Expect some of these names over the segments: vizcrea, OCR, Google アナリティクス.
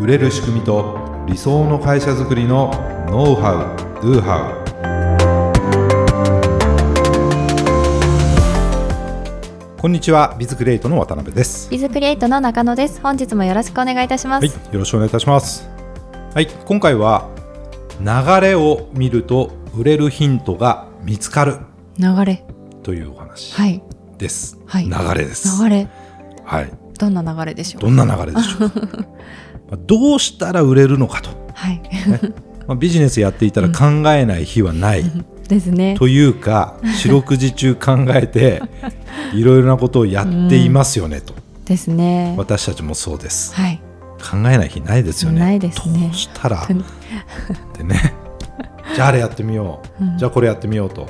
売れる仕組みと理想の会社づくりのノウハウ・ドゥハウ。こんにちは、vizcreaの渡辺です。vizcreaの中野です。本日もよろしくお願いいたします。はい、よろしくお願いいたします。はい、今回は流れを見ると売れるヒントが見つかる流れというお話です、はい、流れです。流れ、はい、どんな流れでしょう。どんな流れでしょうどうしたら売れるのかと、はいね、まあ、ビジネスやっていたら考えない日はない、うん、ですね。というか四六時中考えていろいろなことをやっていますよねと、うん、ですね。私たちもそうです、はい、考えない日ないですよね。ないですね。どうしたらってねじゃああれやってみよう、うん、じゃあこれやってみようと、ま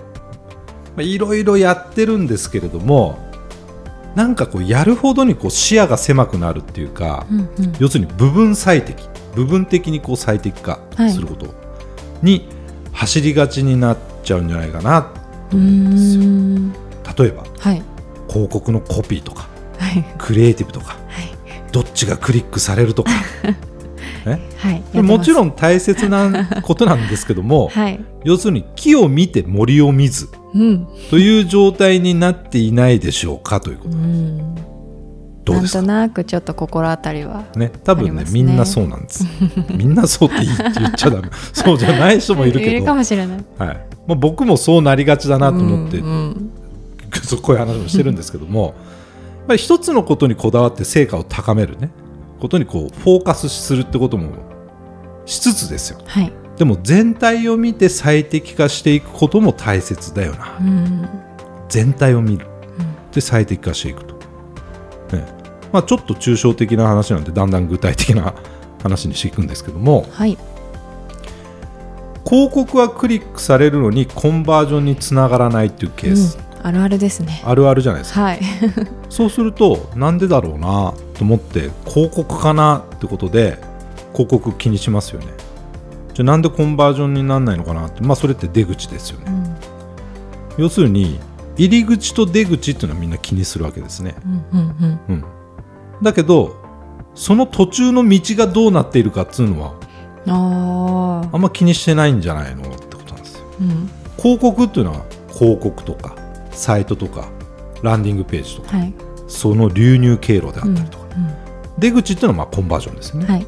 あ、いろいろやってるんですけれども、なんかこうやるほどにこう視野が狭くなるっていうか、うんうん、要するに部分的にこう最適化することに走りがちになっちゃうんじゃないかなと思うんですよ。例えば、はい、広告のコピーとか、はい、クリエイティブとか、はい、どっちがクリックされるとか、ね、はい、もちろん大切なことなんですけども、はい、要するに木を見て森を見ず、うん、という状態になっていないでしょうかということなんです。どうですか？なんとなくちょっと心当たりはね、多分ね、みんなそうなんですみんなそうって言っちゃダメそうじゃない人もいるけどいるかもしれない、はい、まあ、僕もそうなりがちだなと思って、うんうん、こういう話もしてるんですけどもやっぱり一つのことにこだわって成果を高めるねことにこうフォーカスするってこともしつつですよ、はい、でも全体を見て最適化していくことも大切だよな、うん、全体を見る、うん、で最適化していくと、ね、まあ、ちょっと抽象的な話なんでだんだん具体的な話にしていくんですけども、はい、広告はクリックされるのにコンバージョンにつながらないっていうケース、うん、あるあるですね。あるあるじゃないですか、はい、そうするとなんでだろうなと思って広告かなってことで広告気にしますよね。なんでコンバージョンにならないのかなって、まあ、それって出口ですよね、うん、要するに入り口と出口っていうのはみんな気にするわけですね、うんうんうんうん、だけどその途中の道がどうなっているかっていうのは あんま気にしてないんじゃないのってことなんですよ、うん、広告っていうのは広告とかサイトとかランディングページとか、はい、その流入経路であったりとか、うんうん、出口っていうのはまあコンバージョンですね、はい、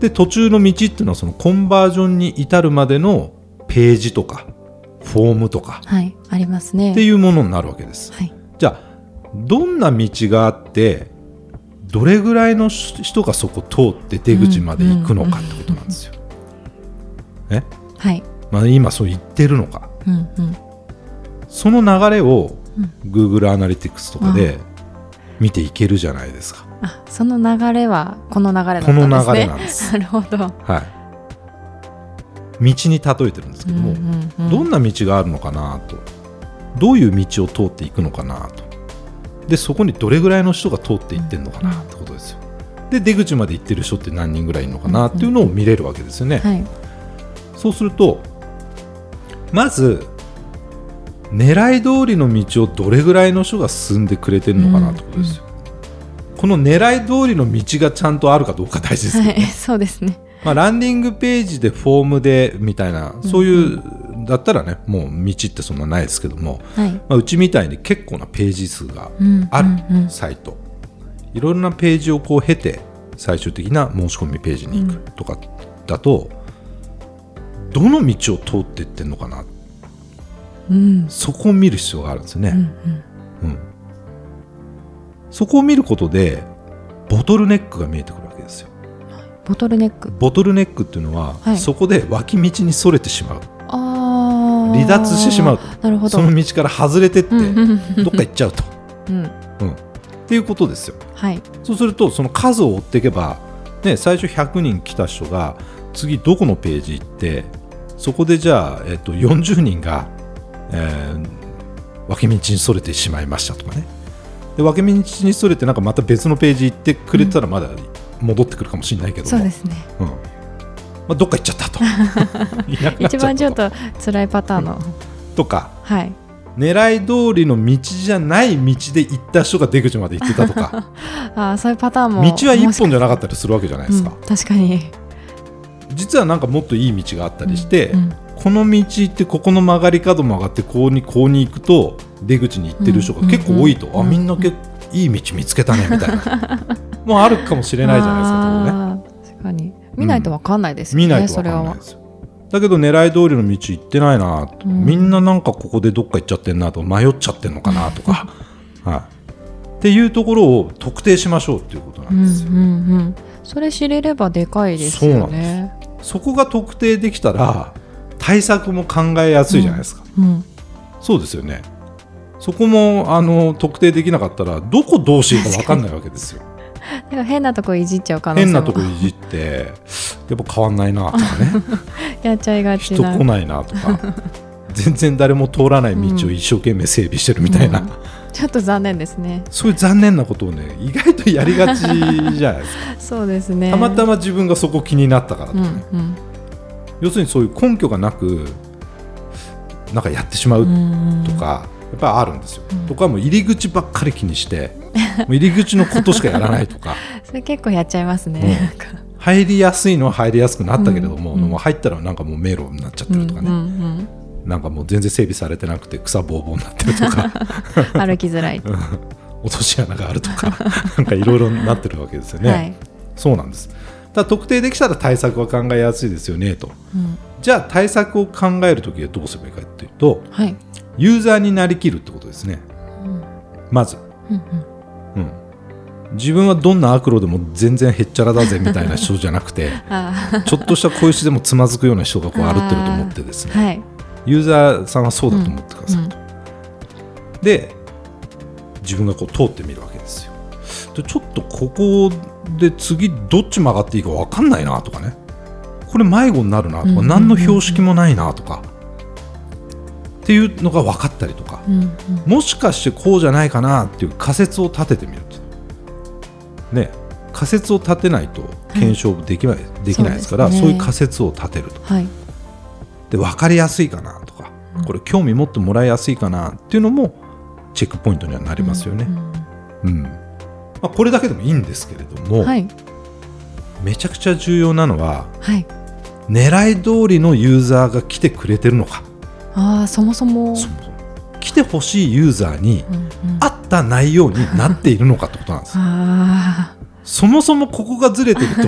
で途中の道っていうのはそのコンバージョンに至るまでのページとかフォームとか、はい、ありますねっていうものになるわけです、はい、じゃあどんな道があってどれぐらいの人がそこ通って出口まで行くのかってことなんですよ、ね、はい、まあ、今そう言ってるのか、うんうん、その流れを Google アナリティクスとかで見ていけるじゃないですか。あ、その流れはこの流れだったんですね。この流れなんですなるほど、はい、道に例えてるんですけども、うんうんうん、どんな道があるのかなと、どういう道を通っていくのかなと、でそこにどれぐらいの人が通っていってるのかなってことですよ。で出口まで行ってる人って何人ぐらいいるのかなっていうのを見れるわけですよね、うんうん、はい、そうするとまず狙い通りの道をどれぐらいの人が進んでくれてるのかなってことですよ、うんうん、この狙い通りの道がちゃんとあるかどうか大事ですけどね、はい、そうですね、まあ、ランディングページでフォームでみたいなそういう、うん、だったらねもう道ってそんなないですけども、はい、まあ、うちみたいに結構なページ数がある、うんうん、サイトいろんなページをこう経て最終的な申し込みページに行くとかだと、うん、どの道を通っていってんのかな、うん、そこを見る必要があるんですよね、うんうんうん、そこを見ることでボトルネックが見えてくるわけですよ。ボトルネックっていうのは、はい、そこで脇道にそれてしまう、あ、離脱してしまう、なるほど、その道から外れてって、うん、どっか行っちゃうと、うんうん、っていうことですよ、はい、そうするとその数を追っていけば、ね、最初100人来た人が次どこのページ行ってそこでじゃあ、40人が、脇道にそれてしまいましたとかね、で分け道にそれてなんかまた別のページ行ってくれたらまだ戻ってくるかもしれないけども、そうですね、うん、まあ、どっか行っちゃったといなくなっちゃったと一番ちょっと辛いパターンの、うん、とか、はい、狙い通りの道じゃない道で行った人が出口まで行ってたとかあ、そういうパターンも。道は一本じゃなかったりするわけじゃないですか、うん、確かに。実はなんかもっといい道があったりして、うんうん、この道行ってここの曲がり角も上がってこうに行くと出口に行ってる人が結構多いと、うんうんうん、あ、みんな結構いい道見つけたねみたいなもうあるかもしれないじゃないですか。あ、ね、確かに見ないと分かんないですよね、うん、見ないと分かんないですよ。だけど狙い通りの道行ってないな、うん、みんななんかここでどっか行っちゃってんなと迷っちゃってんのかなとか、はい、っていうところを特定しましょうっていうことなんですよ、うんうんうん、それ知れればでかいですよね。 そこが特定できたら対策も考えやすいじゃないですか、うんうん、そうですよね。そこも特定できなかったらどこどうしていいか分かんないわけですよ。なんか変なとこいじっちゃう可能性も。変なとこいじってやっぱ変わんないなとかねやっちゃいがちな、人来ないなとか全然誰も通らない道を一生懸命整備してるみたいな、うんうん、ちょっと残念ですね。そういう残念なことをね、意外とやりがちじゃないですかそうですね。たまたま自分がそこ気になったからとかね、うんうん、要するにそういう根拠がなくなんかやってしまうとか、うん、やっぱりあるんですよ、うん、とかもう入り口ばっかり気にしてもう入り口のことしかやらないとかそれ結構やっちゃいますね、うん、なんか入りやすいのは入りやすくなったけれども、うんうん、もう入ったらなんかもう迷路になっちゃってるとかね、うんうんうん、なんかもう全然整備されてなくて草ぼうぼうになってるとか歩きづらい落とし穴があるとかなんかいろいろなってるわけですよね、はい、そうなんです。だ特定できたら対策は考えやすいですよねと、うん、じゃあ対策を考えるときはどうすればいいかというと、はい、ユーザーになりきるってことですね、うん、まず、うんうんうん、自分はどんな悪路でも全然へっちゃらだぜみたいな人じゃなくてちょっとした小石でもつまずくような人がこう歩ってると思ってですね、はい、ユーザーさんはそうだと思ってくださいと、うんうん、で自分がこう通ってみるわけですよ。でちょっとここで次どっち曲がっていいか分かんないなとかね、これ迷子になるなとか、うんうんうん、何の標識もないなとかっていうのが分かったりとか、うんうん、もしかしてこうじゃないかなっていう仮説を立ててみると、ね、仮説を立てないと検証できないですから、そういう仮説を立てると、はい、で分かりやすいかなとか、これ興味持ってもらいやすいかなっていうのもチェックポイントにはなりますよね、うんうんうん。まあ、これだけでもいいんですけれども、はい、めちゃくちゃ重要なのは、はい、狙い通りのユーザーが来てくれてるのか。あ、そもそも来てほしいユーザーに合った内容になっているのかってことなんですよあ、そもそもここがずれてると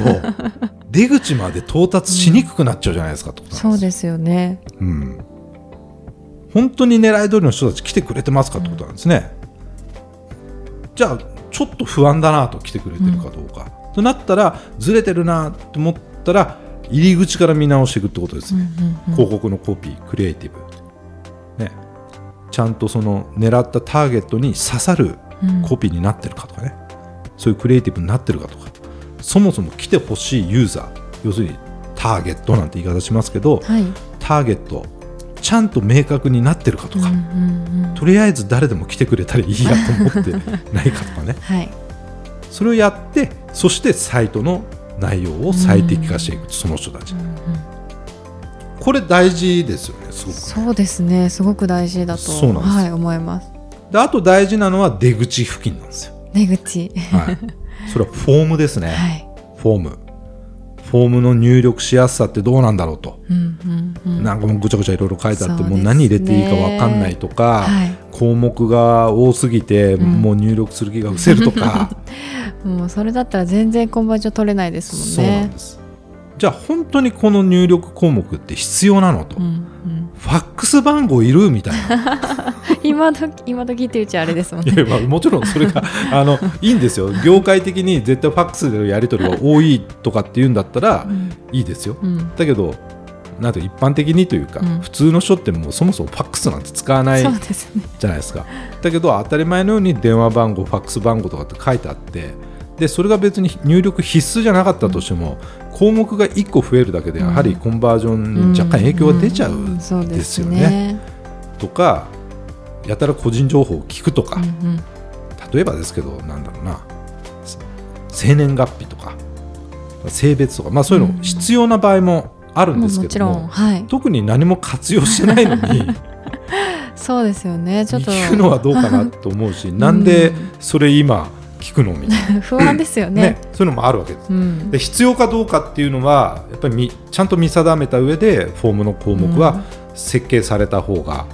出口まで到達しにくくなっちゃうじゃないですかってことなんですよ、そうですよね、うん、本当に狙い通りの人たち来てくれてますかってことなんですね、うん、じゃあちょっと不安だなと来てくれてるかどうか、うん、となったらずれてるなと思ったら入り口から見直していくってことですね、うんうんうん、広告のコピー、クリエイティブ、ね、ちゃんとその狙ったターゲットに刺さるコピーになってるかとかね、うん、そういうクリエイティブになってるかとか、そもそも来てほしいユーザー、要するにターゲットなんて言い方しますけど、はい、ターゲットちゃんと明確になってるかとか、うんうんうん、とりあえず誰でも来てくれたらいいやと思ってないかとかね、はい、それをやって、そしてサイトの内容を最適化していく、うん、その人たち、うんうん、これ大事ですよね、すごくね。そうですね、すごく大事だと、はい、思います。で、あと大事なのは出口付近なんですよ。出口、はい、それはフォームですね、はい、フォームの入力しやすさってどうなんだろうと、うんうんうん、なんかもうぐちゃぐちゃいろいろ書いてあって、もう何入れていいか分かんないとか、はい、項目が多すぎて、うん、もう入力する気が失せるとかもうそれだったら全然コンバージョン取れないですもんね。そうなんです。じゃあ本当にこの入力項目って必要なのと、うんうん、ファックス番号いるみたいな今時っていううちあれですもんね。いや、まあ、もちろんそれがいいんですよ。業界的に絶対ファックスでのやり取りが多いとかっていうんだったらいいですよ、うん、だけどなんて一般的にというか、うん、普通の人ってもうそもそもファックスなんて使わないじゃないですか。だけど当たり前のように電話番号、ファックス番号とかって書いてあって、でそれが別に入力必須じゃなかったとしても、うん、項目が1個増えるだけでやはりコンバージョンに若干影響が出ちゃうんですよね。とかやたら個人情報を聞くとか、うんうん、例えばですけど、なんだろうな、生年月日とか性別とか、まあ、そういうの必要な場合もあるんですけども、うん、もちろん、はい、特に何も活用してないのにそうですよね。ちょっと聞くのはどうかなと思うし、なんでそれ今聞くのみたいな不安ですよ ね、そういうのもあるわけです、うん、で必要かどうかっていうのはやっぱりちゃんと見定めた上でフォームの項目は設計された方が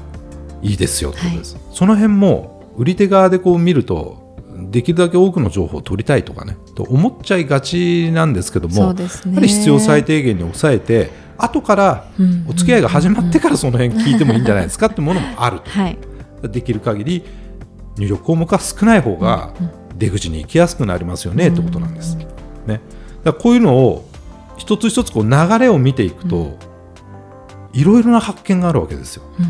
いいですよってことです、はい、その辺も売り手側でこう見るとできるだけ多くの情報を取りたいとかねと思っちゃいがちなんですけども、そうですね、やっぱり必要最低限に抑えて後からお付き合いが始まってからその辺聞いてもいいんじゃないですかってものもあると、はい、できる限り入力項目が少ない方が出口に行きやすくなりますよねってことなんです、ね、だからこういうのを一つ一つこう流れを見ていくといろいろな発見があるわけですよ、うん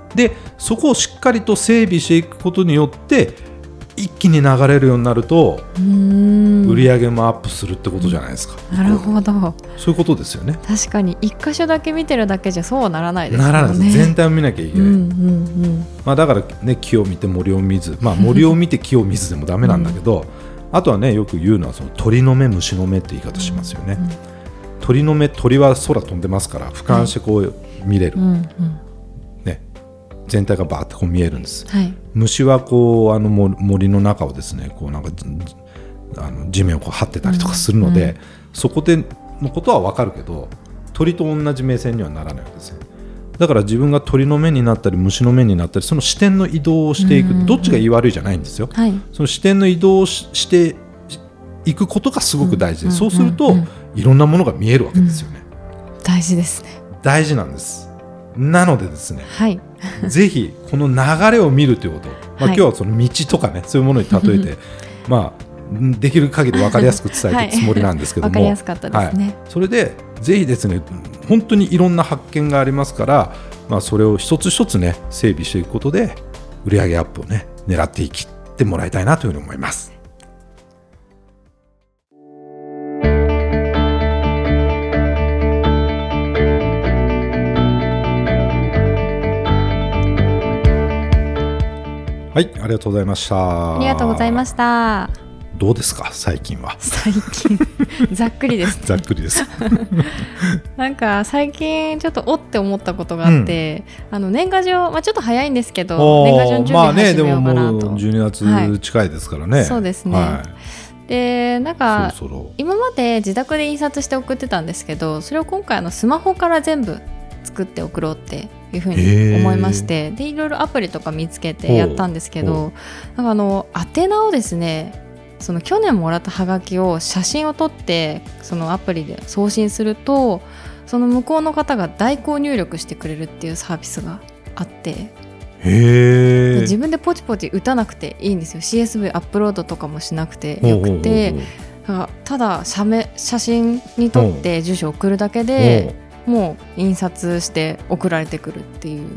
うん、でそこをしっかりと整備していくことによって一気に流れるようになると売り上げもアップするってことじゃないですか。なるほど、そういうことですよね。確かに一箇所だけ見てるだけじゃそうはならないですよね。ならないです、全体を見なきゃいけない、うんうんうん、まあ、だから、ね、木を見て森を見ず、まあ、森を見て木を見ずでもダメなんだけど、うん、あとはねよく言うのはその鳥の目虫の目って言い方しますよね、うんうん、鳥の目、鳥は空飛んでますから俯瞰してこう見れる、はい、うんうん全体がバーってこう見えるんです、はい、虫はこうあの森の中をですねこうなんかあの地面をこう張ってたりとかするので、うんうん、そこでのことは分かるけど鳥と同じ目線にはならないわけですよ。だから自分が鳥の目になったり虫の目になったりその視点の移動をしていく、うんうん、どっちがいい悪いじゃないんですよ、はい、その視点の移動をしていくことがすごく大事で、うんうん、そうすると、うんうん、いろんなものが見えるわけですよね、うん、大事ですね。大事なんです。なのでですね、はい、ぜひこの流れを見るということ、まあ、今日はその道とかねそういうものに例えて、はい、まあできる限り分かりやすく伝えてるつもりなんですけども、はい、分かりやすかったですね、はい、それでぜひですね本当にいろんな発見がありますから、まあ、それを一つ一つね整備していくことで売上アップをね狙っていきってもらいたいなというふうに思います。はい、ありがとうございました。ありがとうございました。どうですか最近は。最近ざっくりですねざっくりですなんか最近ちょっとおって思ったことがあって、うん、あの年賀状、まあ、ちょっと早いんですけど年賀状の準備始めようかなと、まあね、でももう12月近いですからね、はい、そうですね、はい、でなんかそろ今まで自宅で印刷して送ってたんですけどそれを今回スマホから全部作って送ろうっていうふうに思いまして、でいろいろアプリとか見つけてやったんですけどなんか宛名をですねその去年もらったハガキを写真を撮ってそのアプリで送信するとその向こうの方が代行入力してくれるっていうサービスがあって、へー、自分でポチポチ打たなくていいんですよ。 CSV アップロードとかもしなくてよくてただ写真に撮って住所送るだけでもう印刷して送られてくるっていう。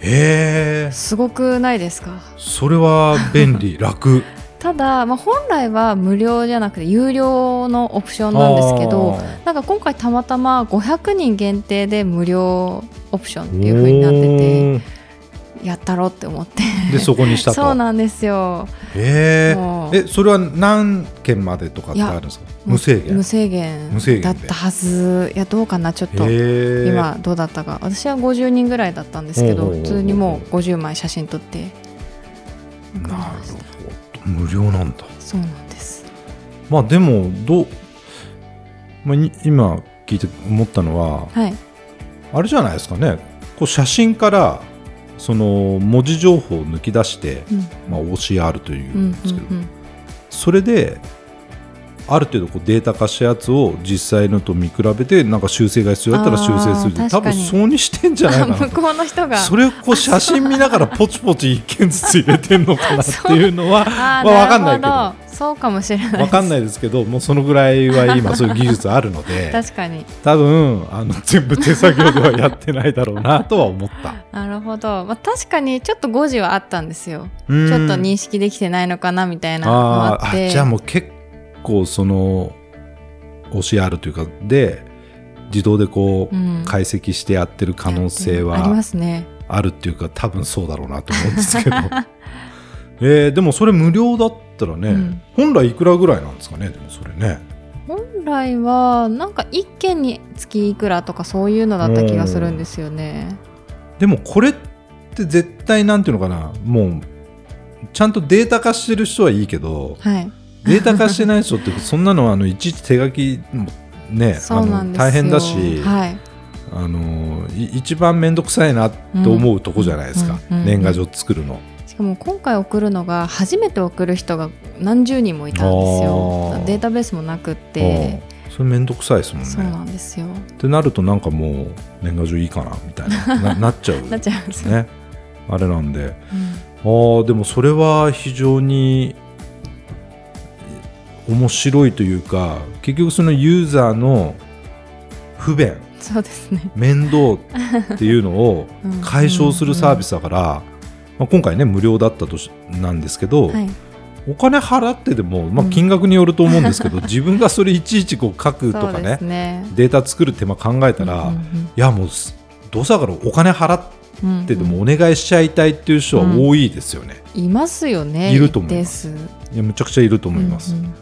へー、すごくないですか。それは便利楽ただ、まあ、本来は無料じゃなくて有料のオプションなんですけどなんか今回たまたま500人限定で無料オプションっていう風になっててやったろって思ってでそこにしたとそうなんですよ。へー、それは何件までとかってあるんですか。無制限だったはず。いやどうかなちょっと今どうだったか私は50人ぐらいだったんですけど普通にもう50枚写真撮ってなるほど無料なんだ。そうなんです。まあでもまあ、今聞いて思ったのは、はい、あれじゃないですかねこう写真からその文字情報を抜き出して、うんまあ、OCR というんですけど、うんうんうん、それである程度こうデータ化したやつを実際のと見比べてなんか修正が必要だったら修正する多分そうにしてんじゃないかな向こうの人がそれをこう写真見ながらポチポチ一件ずつ入れてんのかなっていうのはまあ分かんないけどそうかもしれない分かんないですけどもうそのぐらいは今そういう技術あるので確かに多分全部手作業ではやってないだろうなとは思ったなるほど、まあ、確かにちょっと誤字はあったんですよ。ちょっと認識できてないのかなみたいなのがあってじゃあもう結構その OCR というかで自動でこう解析してやってる可能性はあるっていうか多分そうだろうなと思うんですけどでもそれ無料だったらね、うん、本来いくらぐらいなんですかね。でもそれね本来はなんか1件につきいくらとかそういうのだった気がするんですよね。でもこれって絶対なんていうのかな、もうちゃんとデータ化してる人はいいけど、はい、データ化してない人ってそんなのいちいち手書きね、大変だし、はい、一番めんどくさいなと思うとこじゃないですか、うんうんうん、年賀状作るの。しかも今回送るのが初めて送る人が何十人もいたんですよ。データベースもなくって、それめんどくさいですもんね。そうなんですよ。ってなるとなんかもう年賀状いいかなみたいな なっちゃう、ね、なっちゃうんですよあれなんで、うん、あでもそれは非常に面白いというか、結局そのユーザーの不便、そうですね、面倒っていうのを解消するサービスだからうんうん、うんまあ、今回ね無料だったとしなんですけど、はい、お金払ってでも、まあ、金額によると思うんですけど、うん、自分がそれいちいちこう書くとか ねデータ作る手間考えたら、うんうんうん、いやもうどうせだからお金払ってでもお願いしちゃいたいっていう人は多いですよね、うん、いますよね。いると思います。いやむちゃくちゃいると思います、うんうん、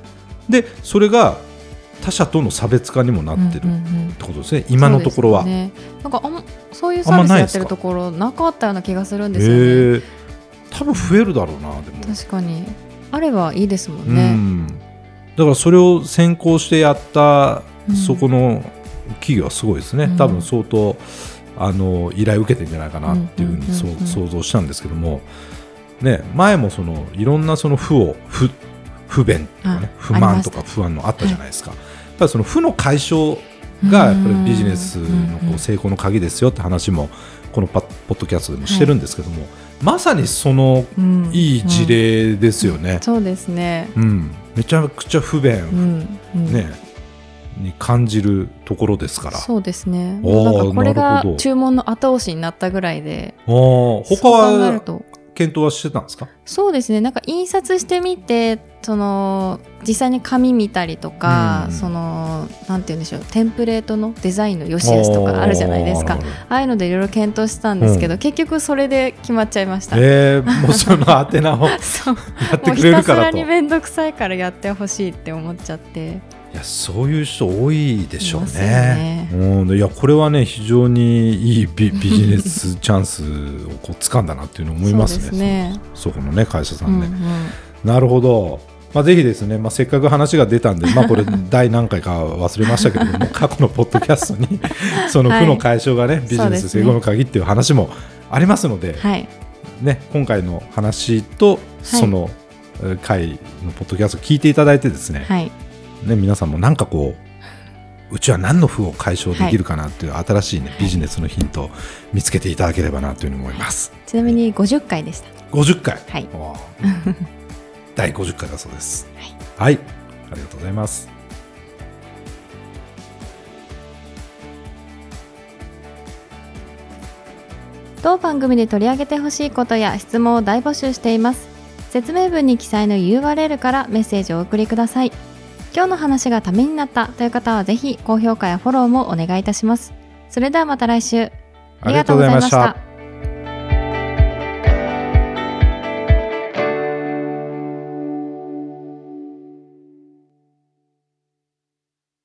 でそれが他者との差別化にもなってるってことですね、うんうんうん、今のところはそうですね。なんかそういうサービスやってるところなかったような気がするんですよね、多分増えるだろうな。でも確かにあればいいですもんね、うん、だからそれを先行してやったそこの企業はすごいですね、うん、多分相当依頼受けてるんじゃないかなっていうふうに想像したんですけども、ね、前もそのいろんなその不便とか、ね、不満とか不安のあったじゃないですか、はい、ただその負の解消がやっぱりビジネスのこう成功の鍵ですよって話もこのポッドキャストでもしてるんですけども、はい、まさにそのいい事例ですよね、うんうん、そうですね、うん、めちゃくちゃ不便、うんうんねに感じるところですから。そうですね。なんかこれが注文の後押しになったぐらいで、他は検討はしてたんですか？そうですね。なんか印刷してみて、その実際に紙見たりとか、うん、そのなんて言うんでしょう、テンプレートのデザインの良し悪しとかあるじゃないですか。ああいうのでいろいろ検討したんですけど、うん、結局それで決まっちゃいました。もうその宛名をやってくれるからと。ひたすらに面倒くさいからやってほしいって思っちゃって。いやそういう人多いでしょうね、うん、いやこれはね非常にいいビジネスチャンスをこう掴んだなっていうのを思います ねそこのね会社さんね、うんうん、なるほど、まあ、ぜひですね、まあ、せっかく話が出たんで、まあ、これ第何回か忘れましたけれども過去のポッドキャストにその負の解消がね、はい、ビジネス成功の鍵っていう話もありますので、はいね、今回の話とその回のポッドキャストを聞いていただいてですね、はいね、皆さんもなんかこううちは何の負を解消できるかなっていう新しい、ねはい、ビジネスのヒントを見つけていただければなというふうに思います、はい、ちなみに50回でした。50回、はい、第50回だそうです、はいはい、ありがとうございます。当番組で取り上げてほしいことや質問を大募集しています。説明文に記載の URL からメッセージをお送りください。今日の話がためになったという方はぜひ高評価やフォローもお願いいたします。それではまた来週。ありがとうございました。